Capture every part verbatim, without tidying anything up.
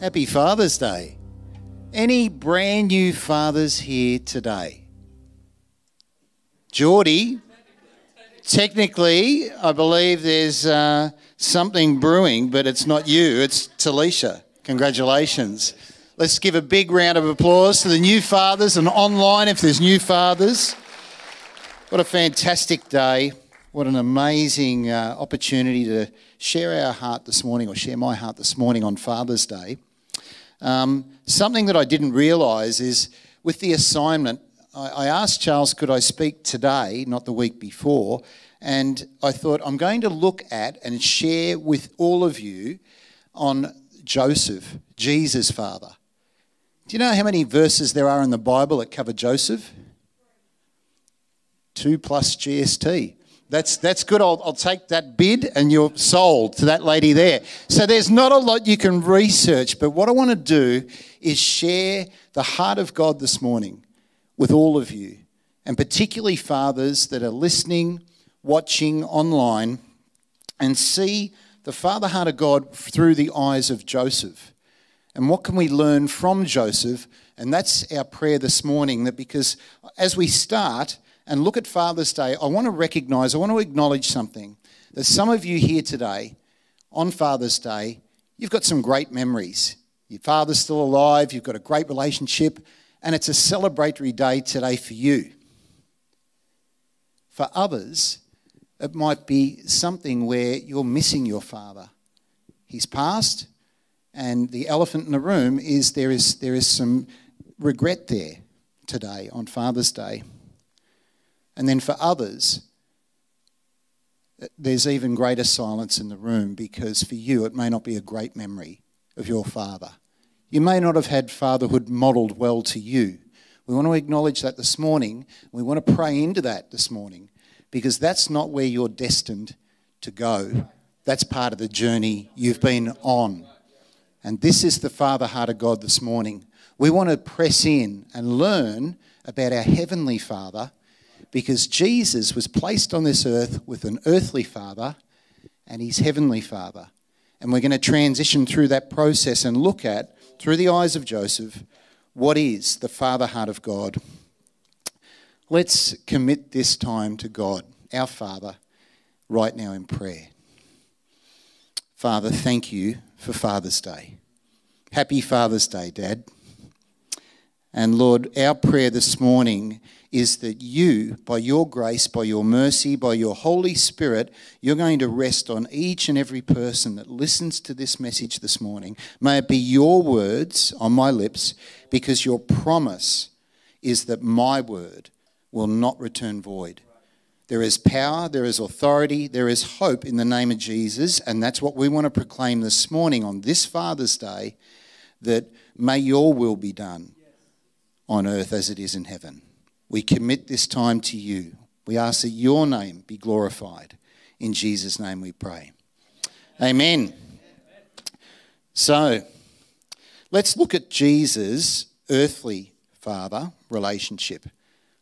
Happy Father's Day. Any brand new fathers here today? Geordie, technically, I believe there's uh, something brewing, but it's not you, it's Talisha. Congratulations. Let's give a big round of applause to the new fathers and online if there's new fathers. What a fantastic day. What an amazing uh, opportunity to share our heart this morning, or share my heart this morning on Father's Day. Um, something that I didn't realise is with the assignment, I, I asked Charles, could I speak today, not the week before, and I thought I'm going to look at and share with all of you on Joseph, Jesus' father. Do you know how many verses there are in the Bible that cover Joseph? Two plus G S T. That's that's good. I'll, I'll take that bid and you're sold to that lady there. So there's not a lot you can research, but what I want to do is share the heart of God this morning with all of you, and particularly fathers that are listening, watching online, and see the father heart of God through the eyes of Joseph. And what can we learn from Joseph? And that's our prayer this morning, that because as we start and look at Father's Day, I want to recognise, I want to acknowledge something, that some of you here today, on Father's Day, you've got some great memories. Your father's still alive, you've got a great relationship, and it's a celebratory day today for you. For others, it might be something where you're missing your father. He's passed, and the elephant in the room is there is, there is some regret there today on Father's Day. And then for others, there's even greater silence in the room, because for you it may not be a great memory of your father. You may not have had fatherhood modelled well to you. We want to acknowledge that this morning. We want to pray into that this morning, because that's not where you're destined to go. That's part of the journey you've been on. And this is the father heart of God this morning. We want to press in and learn about our Heavenly Father, because Jesus was placed on this earth with an earthly father and his heavenly father. And we're going to transition through that process and look at, through the eyes of Joseph, what is the father heart of God. Let's commit this time to God, our Father, right now in prayer. Father, thank you for Father's Day. Happy Father's Day, Dad. And Lord, our prayer this morning is that you, by your grace, by your mercy, by your Holy Spirit, you're going to rest on each and every person that listens to this message this morning. May it be your words on my lips, because your promise is that my word will not return void. There is power, there is authority, there is hope in the name of Jesus, and that's what we want to proclaim this morning on this Father's Day, that may your will be done on earth as it is in heaven. We commit this time to you. We ask that your name be glorified. In Jesus' name we pray. Amen. So, let's look at Jesus' earthly father relationship.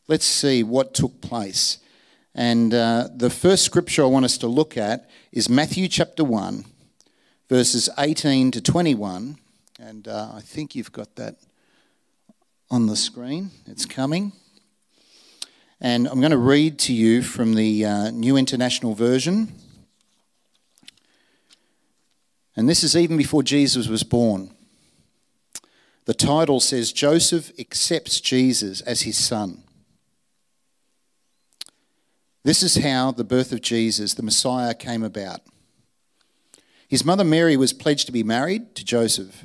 Let's see what took place. And uh, the first scripture I want us to look at is Matthew chapter one, verses eighteen to twenty-one. And uh, I think you've got that on the screen. It's coming. And I'm going to read to you from the uh, New International Version. And this is even before Jesus was born. The title says, Joseph accepts Jesus as his son. This is how the birth of Jesus, the Messiah, came about. His mother Mary was pledged to be married to Joseph,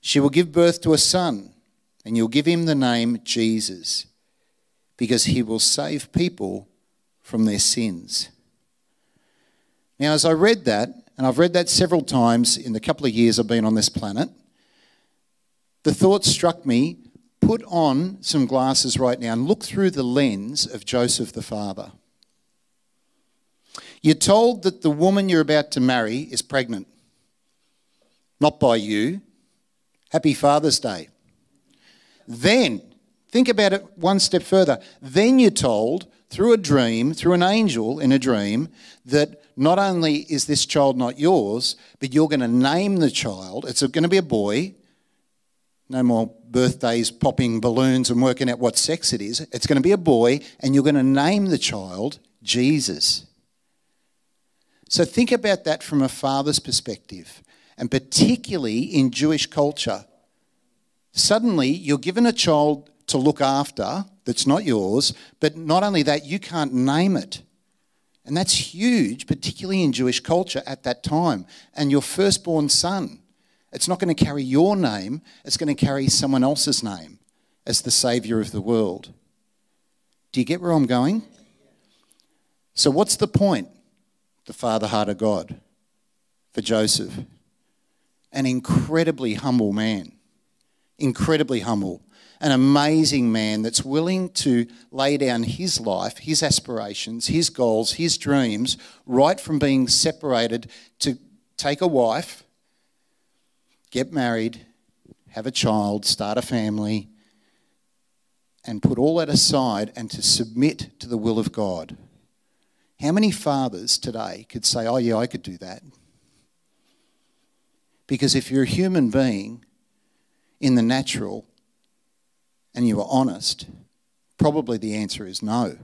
She will give birth to a son, and you'll give him the name Jesus, because he will save people from their sins. Now, as I read that, and I've read that several times in the couple of years I've been on this planet, the thought struck me, put on some glasses right now and look through the lens of Joseph the father. You're told that the woman you're about to marry is pregnant. Not by you. Happy Father's Day. Then, think about it one step further. Then you're told through a dream, through an angel in a dream, that not only is this child not yours, but you're going to name the child. It's going to be a boy. No more birthdays, popping balloons and working out what sex it is. It's going to be a boy, and you're going to name the child Jesus. So think about that from a father's perspective, and particularly in Jewish culture. Suddenly, you're given a child to look after that's not yours, but not only that, you can't name it. And that's huge, particularly in Jewish culture at that time. And your firstborn son, it's not going to carry your name, it's going to carry someone else's name as the saviour of the world. Do you get where I'm going? So what's the point? The father heart of God for Joseph. An incredibly humble man, incredibly humble, an amazing man that's willing to lay down his life, his aspirations, his goals, his dreams, right from being separated to take a wife, get married, have a child, start a family, and put all that aside and to submit to the will of God. How many fathers today could say, oh yeah, I could do that? Because if you're a human being in the natural and you are honest, probably the answer is no.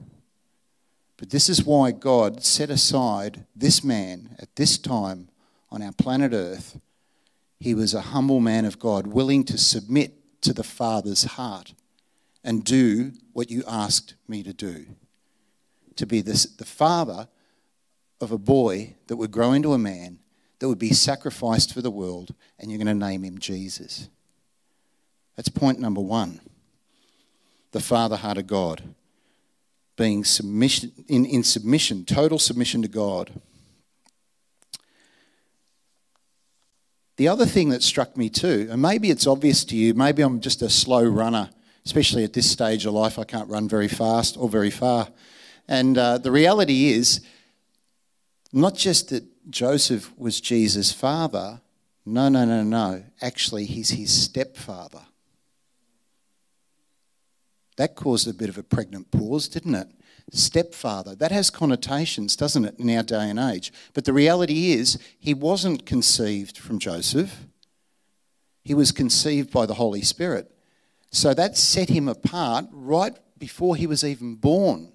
But this is why God set aside this man at this time on our planet Earth. He was a humble man of God, willing to submit to the Father's heart and do what you asked me to do. To be this, the father of a boy that would grow into a man, that would be sacrificed for the world, and you're going to name him Jesus. That's point number one. The Father heart of God, being submission, in, in submission, total submission to God. The other thing that struck me too, and maybe it's obvious to you, maybe I'm just a slow runner, especially at this stage of life, I can't run very fast or very far. And uh, the reality is, not just that Joseph was Jesus' father, no, no, no, no, actually he's his stepfather. That caused a bit of a pregnant pause, didn't it? Stepfather, that has connotations, doesn't it, in our day and age? But the reality is, he wasn't conceived from Joseph. He was conceived by the Holy Spirit. So that set him apart right before he was even born.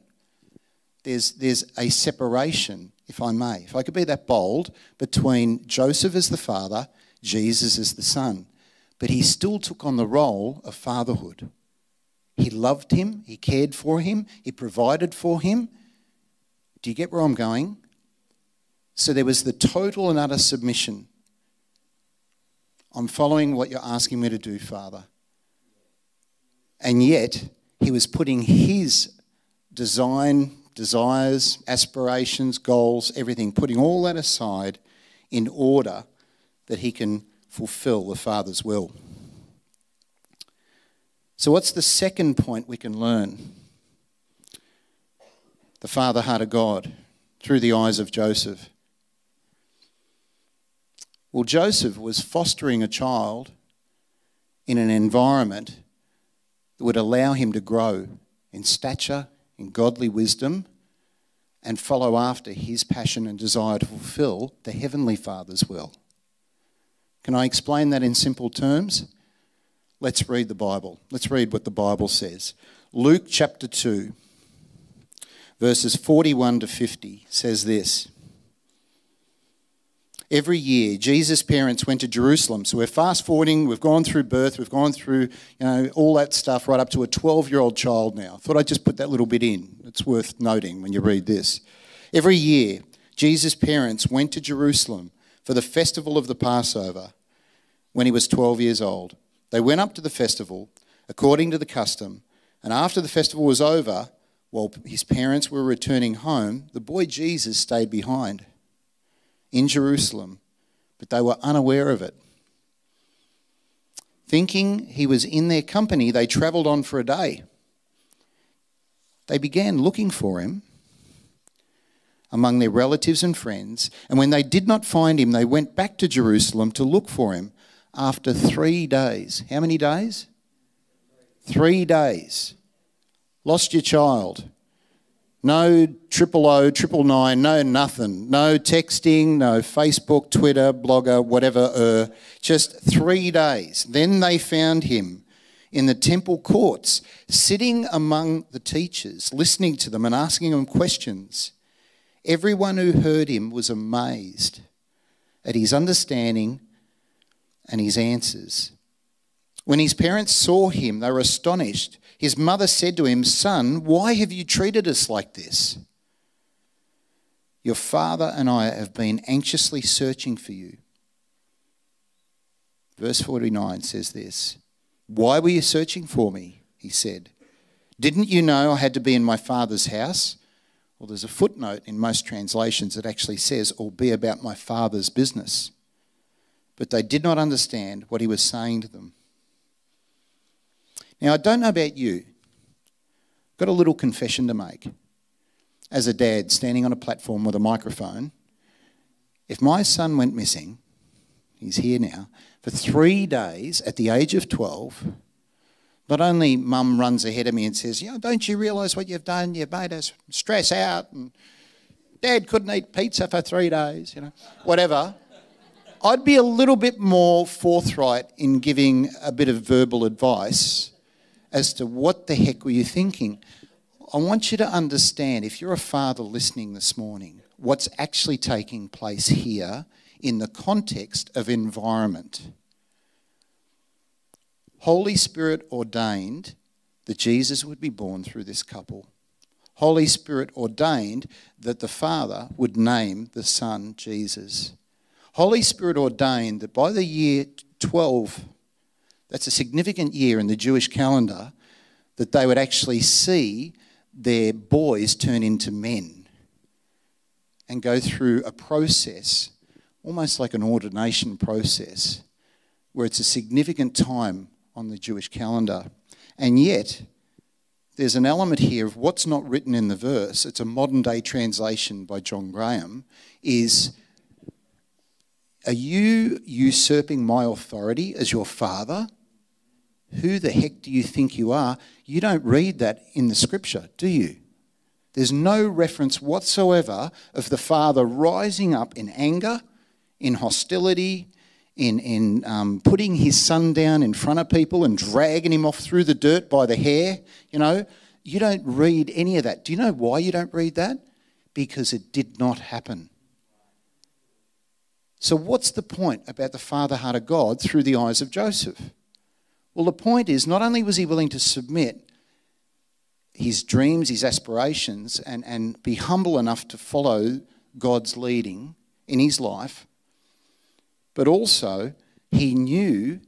There's, there's a separation, if I may, if I could be that bold, between Joseph as the father, Jesus as the son. But he still took on the role of fatherhood. He loved him, he cared for him, he provided for him. Do you get where I'm going? So there was the total and utter submission. I'm following what you're asking me to do, Father. And yet, he was putting his design, desires, aspirations, goals, everything, putting all that aside in order that he can fulfill the Father's will. So what's the second point we can learn? The Father heart of God through the eyes of Joseph. Well, Joseph was fostering a child in an environment that would allow him to grow in stature, in godly wisdom, and follow after his passion and desire to fulfill the Heavenly Father's will. Can I explain that in simple terms? Let's read the Bible. Let's read what the Bible says. Luke chapter two, verses forty-one to fifty says this. Every year, Jesus' parents went to Jerusalem. So we're fast forwarding. We've gone through birth. We've gone through, you know, all that stuff right up to a twelve-year-old child now. I thought I'd just put that little bit in. It's worth noting when you read this. Every year, Jesus' parents went to Jerusalem for the festival of the Passover when he was twelve years old. They went up to the festival according to the custom, and after the festival was over, while his parents were returning home, the boy Jesus stayed behind. in Jerusalem, but they were unaware of it. Thinking he was in their company, they travelled on for a day. They began looking for him among their relatives and friends, and when they did not find him, they went back to Jerusalem to look for him after three days. How many days? Three days. Lost your child. No triple O, triple nine, no nothing. No texting, no Facebook, Twitter, blogger, whatever. Uh, just three days. Then they found him in the temple courts, sitting among the teachers, listening to them and asking them questions. Everyone who heard him was amazed at his understanding and his answers. When his parents saw him, they were astonished. His mother said to him, "Son, why have you treated us like this? Your father and I have been anxiously searching for you." Verse forty-nine says this, "Why were you searching for me?" he said. "Didn't you know I had to be in my father's house?" Well, there's a footnote in most translations that actually says, "or be about my father's business." But they did not understand what he was saying to them. Now, I don't know about you. I've got a little confession to make. As a dad standing on a platform with a microphone, if my son went missing, he's here now, for three days at the age of twelve, not only mum runs ahead of me and says, "Yeah, don't you realise what you've done? You've made us stress out, and Dad couldn't eat pizza for three days, you know, whatever." I'd be a little bit more forthright in giving a bit of verbal advice as to what the heck were you thinking. I want you to understand, if you're a father listening this morning, what's actually taking place here in the context of environment. Holy Spirit ordained that Jesus would be born through this couple. Holy Spirit ordained that the Father would name the Son Jesus. Holy Spirit ordained that by the year twelve, that's a significant year in the Jewish calendar, that they would actually see their boys turn into men and go through a process, almost like an ordination process, where it's a significant time on the Jewish calendar. And yet, there's an element here of what's not written in the verse. It's a modern-day translation by John Graham, is, "Are you usurping my authority as your father? Who the heck do you think you are?" You don't read that in the scripture, do you? There's no reference whatsoever of the father rising up in anger, in hostility, in, in um, putting his son down in front of people and dragging him off through the dirt by the hair. You know, you don't read any of that. Do you know why you don't read that? Because it did not happen. So what's the point about the father heart of God through the eyes of Joseph? Well, the point is, not only was he willing to submit his dreams, his aspirations, and, and be humble enough to follow God's leading in his life, but also he knew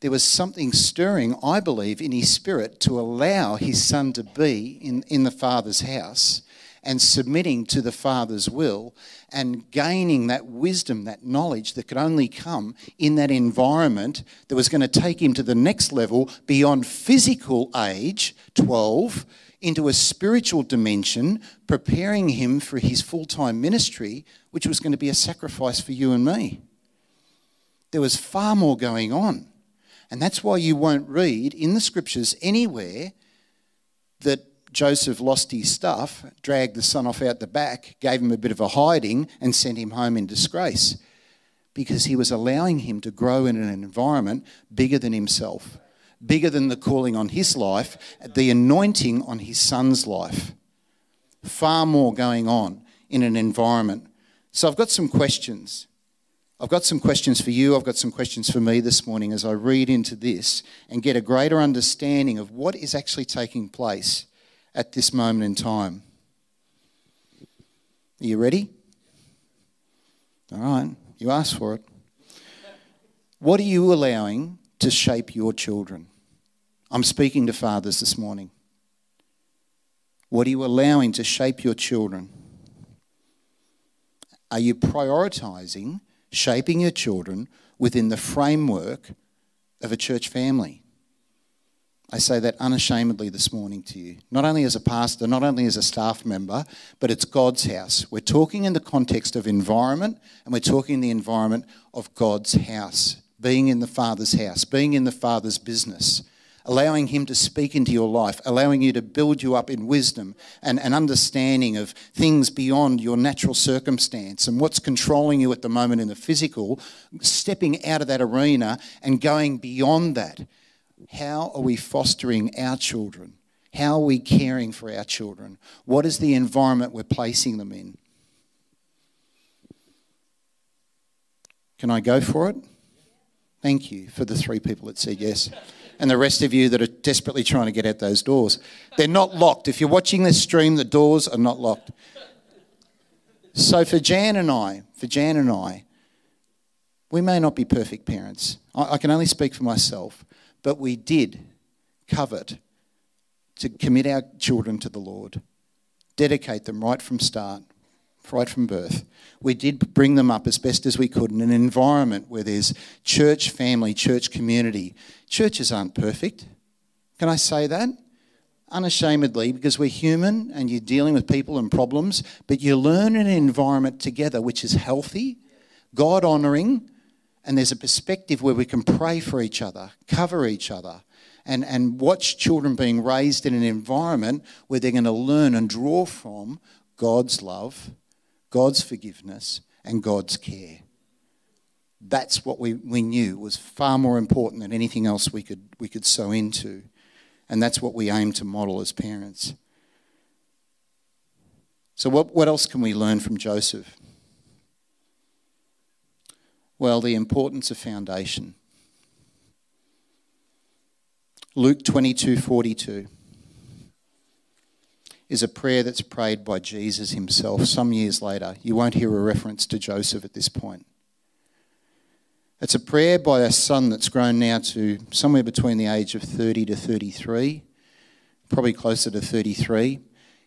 there was something stirring, I believe, in his spirit to allow his son to be in, in the father's house, and submitting to the Father's will and gaining that wisdom, that knowledge that could only come in that environment that was going to take him to the next level beyond physical age, twelve, into a spiritual dimension, preparing him for his full-time ministry, which was going to be a sacrifice for you and me. There was far more going on. And that's why you won't read in the scriptures anywhere that Joseph lost his stuff, dragged the son off out the back, gave him a bit of a hiding, and sent him home in disgrace, because he was allowing him to grow in an environment bigger than himself, bigger than the calling on his life, the anointing on his son's life. Far more going on in an environment. So I've got some questions. I've got some questions for you. I've got some questions for me this morning as I read into this and get a greater understanding of what is actually taking place at this moment in time. Are you ready? All right, you asked for it. What are you allowing to shape your children? I'm speaking to fathers this morning. What are you allowing to shape your children? Are you prioritizing shaping your children within the framework of a church family? I say that unashamedly this morning to you, not only as a pastor, not only as a staff member, but it's God's house. We're talking in the context of environment, and we're talking in the environment of God's house, being in the Father's house, being in the Father's business, allowing him to speak into your life, allowing you to build you up in wisdom and an understanding of things beyond your natural circumstance and what's controlling you at the moment in the physical, stepping out of that arena and going beyond that. How are we fostering our children? How are we caring for our children? What is the environment we're placing them in? Can I go for it? Thank you for the three people that said yes. And the rest of you that are desperately trying to get out those doors. They're not locked. If you're watching this stream, the doors are not locked. So for Jan and I, for Jan and I, we may not be perfect parents. I, I can only speak for myself. But we did covet to commit our children to the Lord, dedicate them right from start, right from birth. We did bring them up as best as we could in an environment where there's church family, church community. Churches aren't perfect. Can I say that? Unashamedly, because we're human and you're dealing with people and problems, but you learn in an environment together which is healthy, God-honouring, and there's a perspective where we can pray for each other, cover each other, and, and watch children being raised in an environment where they're going to learn and draw from God's love, God's forgiveness, and God's care. That's what we, we knew was far more important than anything else we could, we could sow into. And that's what we aim to model as parents. So what, what else can we learn from Joseph? Well, the importance of foundation. Luke twenty-two forty-two is a prayer that's prayed by Jesus himself some years later. You won't hear a reference to Joseph at this point. It's a prayer by a son that's grown now to somewhere between the age of thirty to thirty-three, probably closer to thirty-three.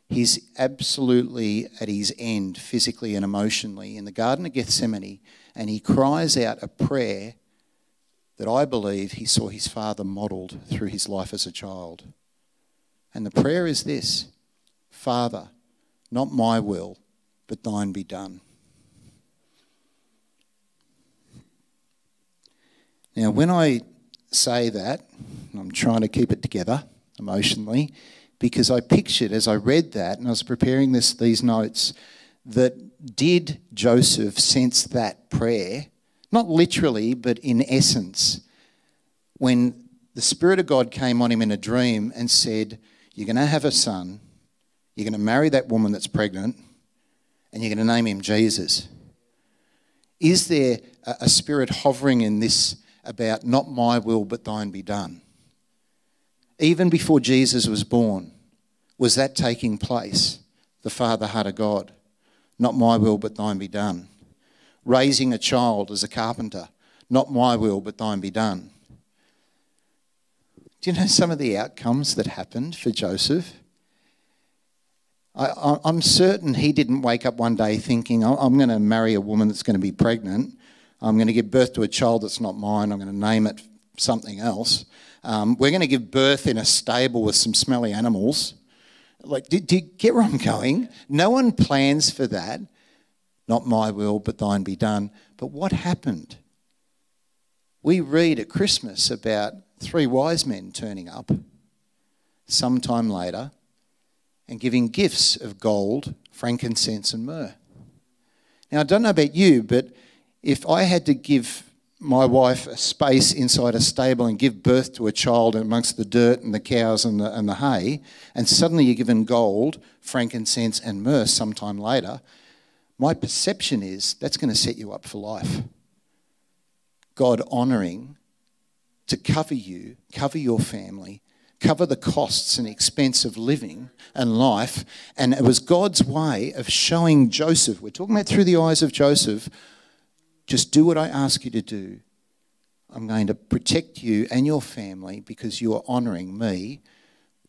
He's absolutely at his end physically and emotionally in the Garden of Gethsemane, and he cries out a prayer that I believe he saw his father modelled through his life as a child. And the prayer is this: Father, not my will, but thine be done. Now, when I say that, and I'm trying to keep it together emotionally, because I pictured as I read that, and I was preparing this, these notes, that did Joseph sense that prayer, not literally, but in essence, when the Spirit of God came on him in a dream and said, you're going to have a son, you're going to marry that woman that's pregnant, and you're going to name him Jesus. Is there a, a spirit hovering in this about not my will but thine be done? Even before Jesus was born, was that taking place? The Father heart of God. Not my will, but thine be done. Raising a child as a carpenter. Not my will, but thine be done. Do you know some of the outcomes that happened for Joseph? I, I, I'm certain he didn't wake up one day thinking, I'm going to marry a woman that's going to be pregnant. I'm going to give birth to a child that's not mine. I'm going to name it something else. Um, we're going to give birth in a stable with some smelly animals. Like, do, do you get where I'm going? No one plans for that. Not my will, but thine be done. But what happened? We read at Christmas about three wise men turning up sometime later and giving gifts of gold, frankincense and myrrh. Now, I don't know about you, but if I had to give my wife a space inside a stable and give birth to a child amongst the dirt and the cows and the, and the hay, and suddenly you're given gold, frankincense and myrrh sometime later, my perception is that's going to set you up for life. God honouring to cover you, cover your family, cover the costs and expense of living and life. And it was God's way of showing Joseph, we're talking about through the eyes of Joseph, just do what I ask you to do. I'm going to protect you and your family because you are honouring me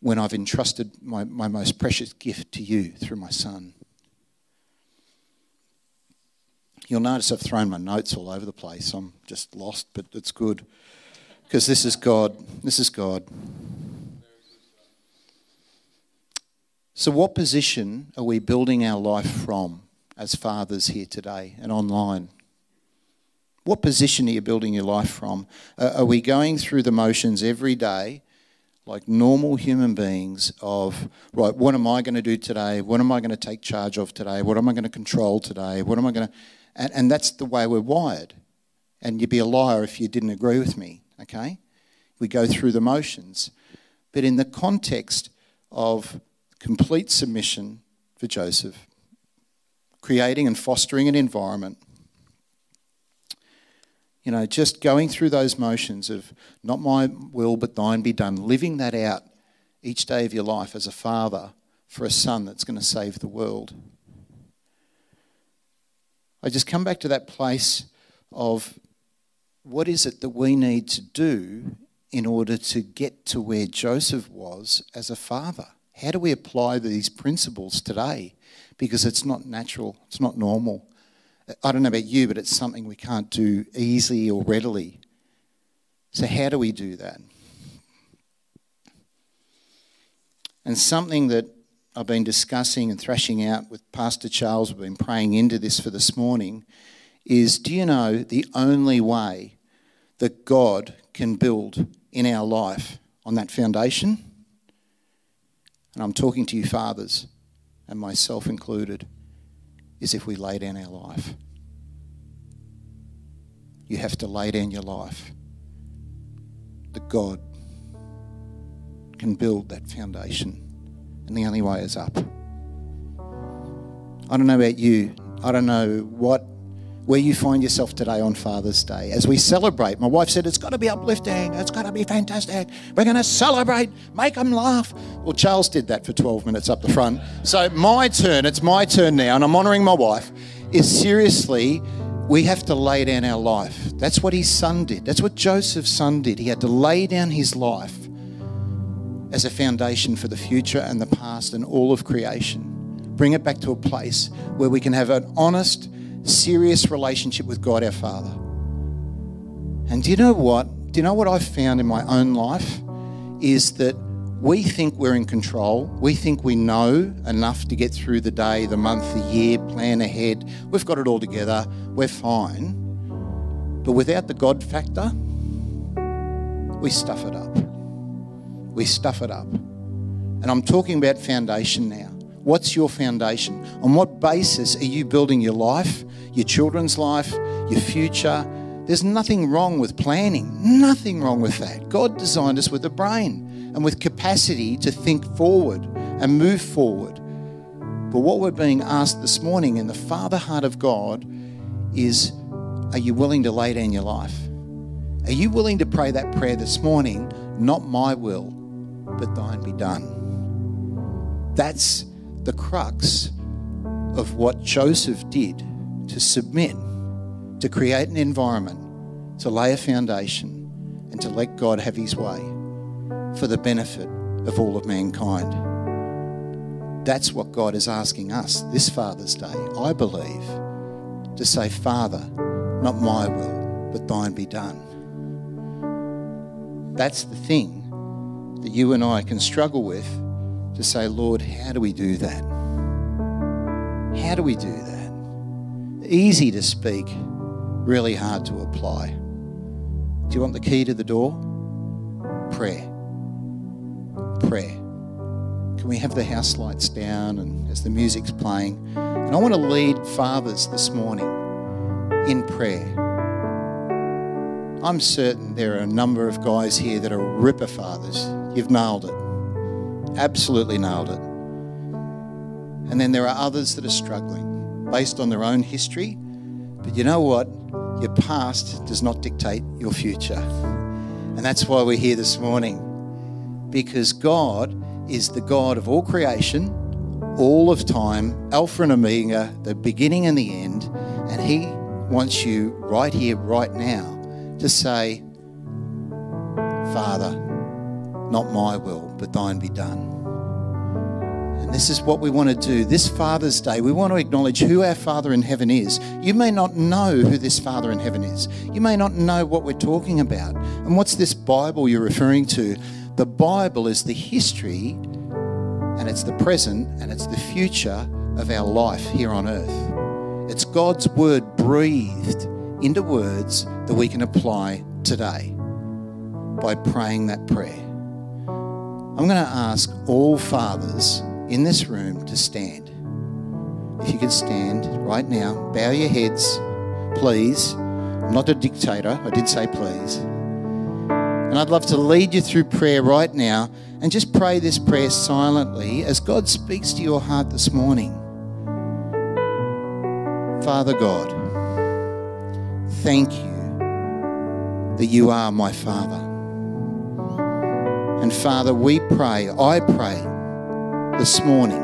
when I've entrusted my, my most precious gift to you through my son. You'll notice I've thrown my notes all over the place. I'm just lost, but it's good. Because this is God. This is God. So what position are we building our life from as fathers here today and online? What position are you building your life from? Uh, are we going through the motions every day like normal human beings of, right, what am I going to do today? What am I going to take charge of today? What am I going to control today? What am I going to... And, and that's the way we're wired. And you'd be a liar if you didn't agree with me, okay? We go through the motions. But in the context of complete submission for Joseph, creating and fostering an environment, you know, just going through those motions of not my will but thine be done, living that out each day of your life as a father for a son that's going to save the world. I just come back to that place of what is it that we need to do in order to get to where Joseph was as a father? How do we apply these principles today? Because it's not natural, it's not normal. I don't know about you, but it's something we can't do easily or readily. So how do we do that? And something that I've been discussing and thrashing out with Pastor Charles, we've been praying into this for this morning, is do you know the only way that God can build in our life on that foundation? And I'm talking to you fathers, and myself included, is if we lay down our life. You have to lay down your life. That God can build that foundation. And the only way is up. I don't know about you. I don't know what, where you find yourself today on Father's Day. As we celebrate, my wife said, it's got to be uplifting. It's got to be fantastic. We're going to celebrate. Make them laugh. Well, Charles did that for twelve minutes up the front. So my turn, it's my turn now, and I'm honouring my wife, is seriously, we have to lay down our life. That's what his son did. That's what Joseph's son did. He had to lay down his life as a foundation for the future and the past and all of creation. Bring it back to a place where we can have an honest, serious relationship with God our Father. And do you know what? Do you know what I've found in my own life is that we think we're in control. We think we know enough to get through the day, the month, the year, plan ahead. We've got it all together. We're fine. But without the God factor, we stuff it up. We stuff it up. And I'm talking about foundation now. What's your foundation? On what basis are you building your life, your children's life, your future? There's nothing wrong with planning. Nothing wrong with that. God designed us with a brain and with capacity to think forward and move forward. But what we're being asked this morning in the Father heart of God is, are you willing to lay down your life? Are you willing to pray that prayer this morning? Not my will, but thine be done. That's the crux of what Joseph did to submit, to create an environment, to lay a foundation, and to let God have his way, for the benefit of all of mankind. That's what God is asking us this Father's Day, I believe, to say, Father, not my will, but thine be done. That's the thing that you and I can struggle with, to say, Lord, how do we do that? How do we do that? Easy to speak, really hard to apply. Do you want the key to the door? Prayer. Prayer. Can we have the house lights down and as the music's playing? And I want to lead fathers this morning in prayer. I'm certain there are a number of guys here that are ripper fathers. You've nailed it. Absolutely nailed it. And then there are others that are struggling based on their own history. But you know what? Your past does not dictate your future. And that's why we're here this morning. Because God is the God of all creation, all of time, Alpha and Omega, the beginning and the end. And he wants you right here, right now, to say, Father, not my will, but thine be done. And this is what we want to do. This Father's Day, we want to acknowledge who our Father in heaven is. You may not know who this Father in heaven is. You may not know what we're talking about. And what's this Bible you're referring to? The Bible is the history, and it's the present, and it's the future of our life here on earth. It's God's word breathed into words that we can apply today by praying that prayer. I'm going to ask all fathers in this room to stand. If you could stand right now, bow your heads, please. I'm not a dictator, I did say please. And I'd love to lead you through prayer right now and just pray this prayer silently as God speaks to your heart this morning. Father God, thank you that you are my Father. And Father, we pray, I pray this morning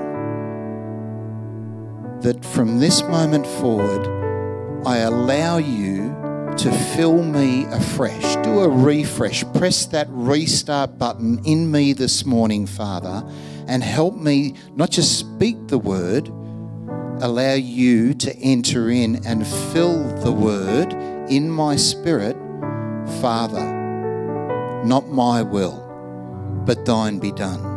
that from this moment forward, I allow you to fill me afresh. Do a refresh. Press that restart button in me this morning, Father, and help me not just speak the word, allow you to enter in and fill the word in my spirit. Father, not my will, but thine be done.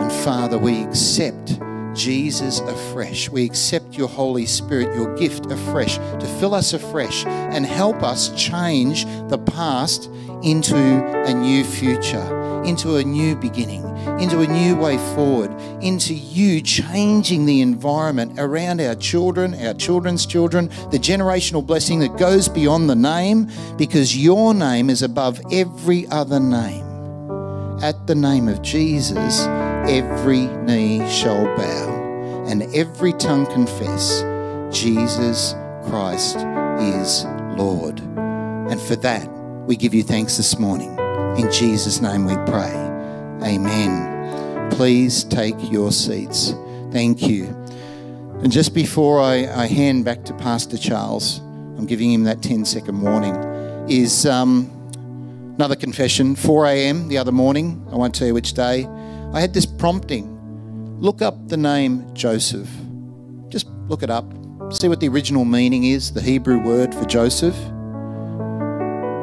And Father, we accept Jesus afresh. We accept your Holy Spirit, your gift afresh, to fill us afresh and help us change the past into a new future, into a new beginning, into a new way forward, into you changing the environment around our children, our children's children, the generational blessing that goes beyond the name, because your name is above every other name. At the name of Jesus, every knee shall bow and every tongue confess Jesus Christ is Lord. And for that, we give you thanks this morning. In Jesus' name we pray. Amen. Please take your seats. Thank you. And just before I, I hand back to Pastor Charles, I'm giving him that ten-second warning, is um, another confession. four a.m. the other morning, I won't tell you which day, I had this prompting. Look up the name Joseph. Just look it up. See what the original meaning is, the Hebrew word for Joseph. Do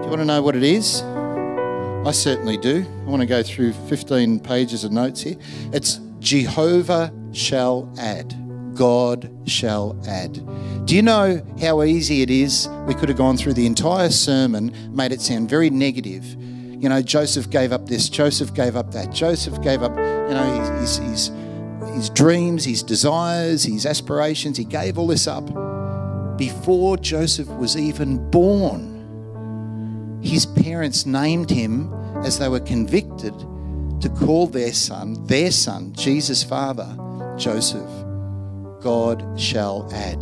you want to know what it is? I certainly do. I want to go through fifteen pages of notes here. It's Jehovah shall add. God shall add. Do you know how easy it is? We could have gone through the entire sermon, made it sound very negative. You know, Joseph gave up this, Joseph gave up that, Joseph gave up, you know, his, his, his, his dreams, his desires, his aspirations. He gave all this up. Before Joseph was even born, his parents named him, as they were convicted, to call their son, their son, Jesus' father, Joseph. God shall add.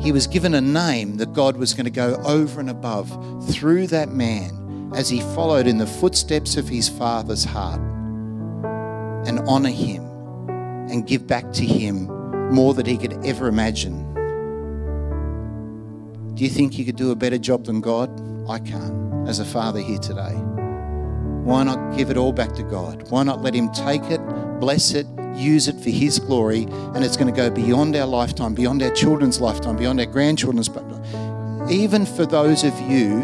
He was given a name that God was going to go over and above through that man, as he followed in the footsteps of his father's heart, and honour him and give back to him more than he could ever imagine. Do you think you could do a better job than God? I can't, as a father here today. Why not give it all back to God? Why not let him take it, bless it, use it for his glory, and it's going to go beyond our lifetime, beyond our children's lifetime, beyond our grandchildren's lifetime. Even for those of you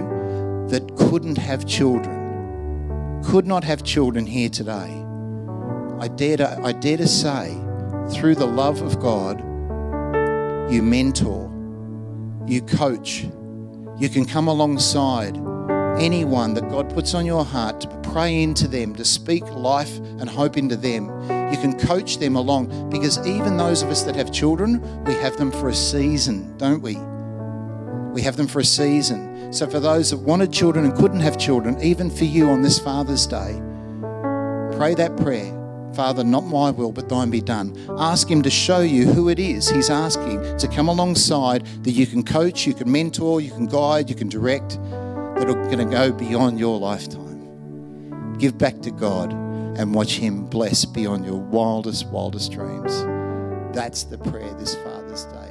that couldn't have children, could not have children here today, I dare to, I dare to say, through the love of God, you mentor, you coach, you can come alongside anyone that God puts on your heart to pray into them, to speak life and hope into them. You can coach them along, because even those of us that have children, we have them for a season, don't we? We have them for a season. So for those that wanted children and couldn't have children, even for you on this Father's Day, pray that prayer. Father, not my will, but thine be done. Ask him to show you who it is he's asking to come alongside, that you can coach, you can mentor, you can guide, you can direct, that are going to go beyond your lifetime. Give back to God and watch him bless beyond your wildest, wildest dreams. That's the prayer this Father's Day.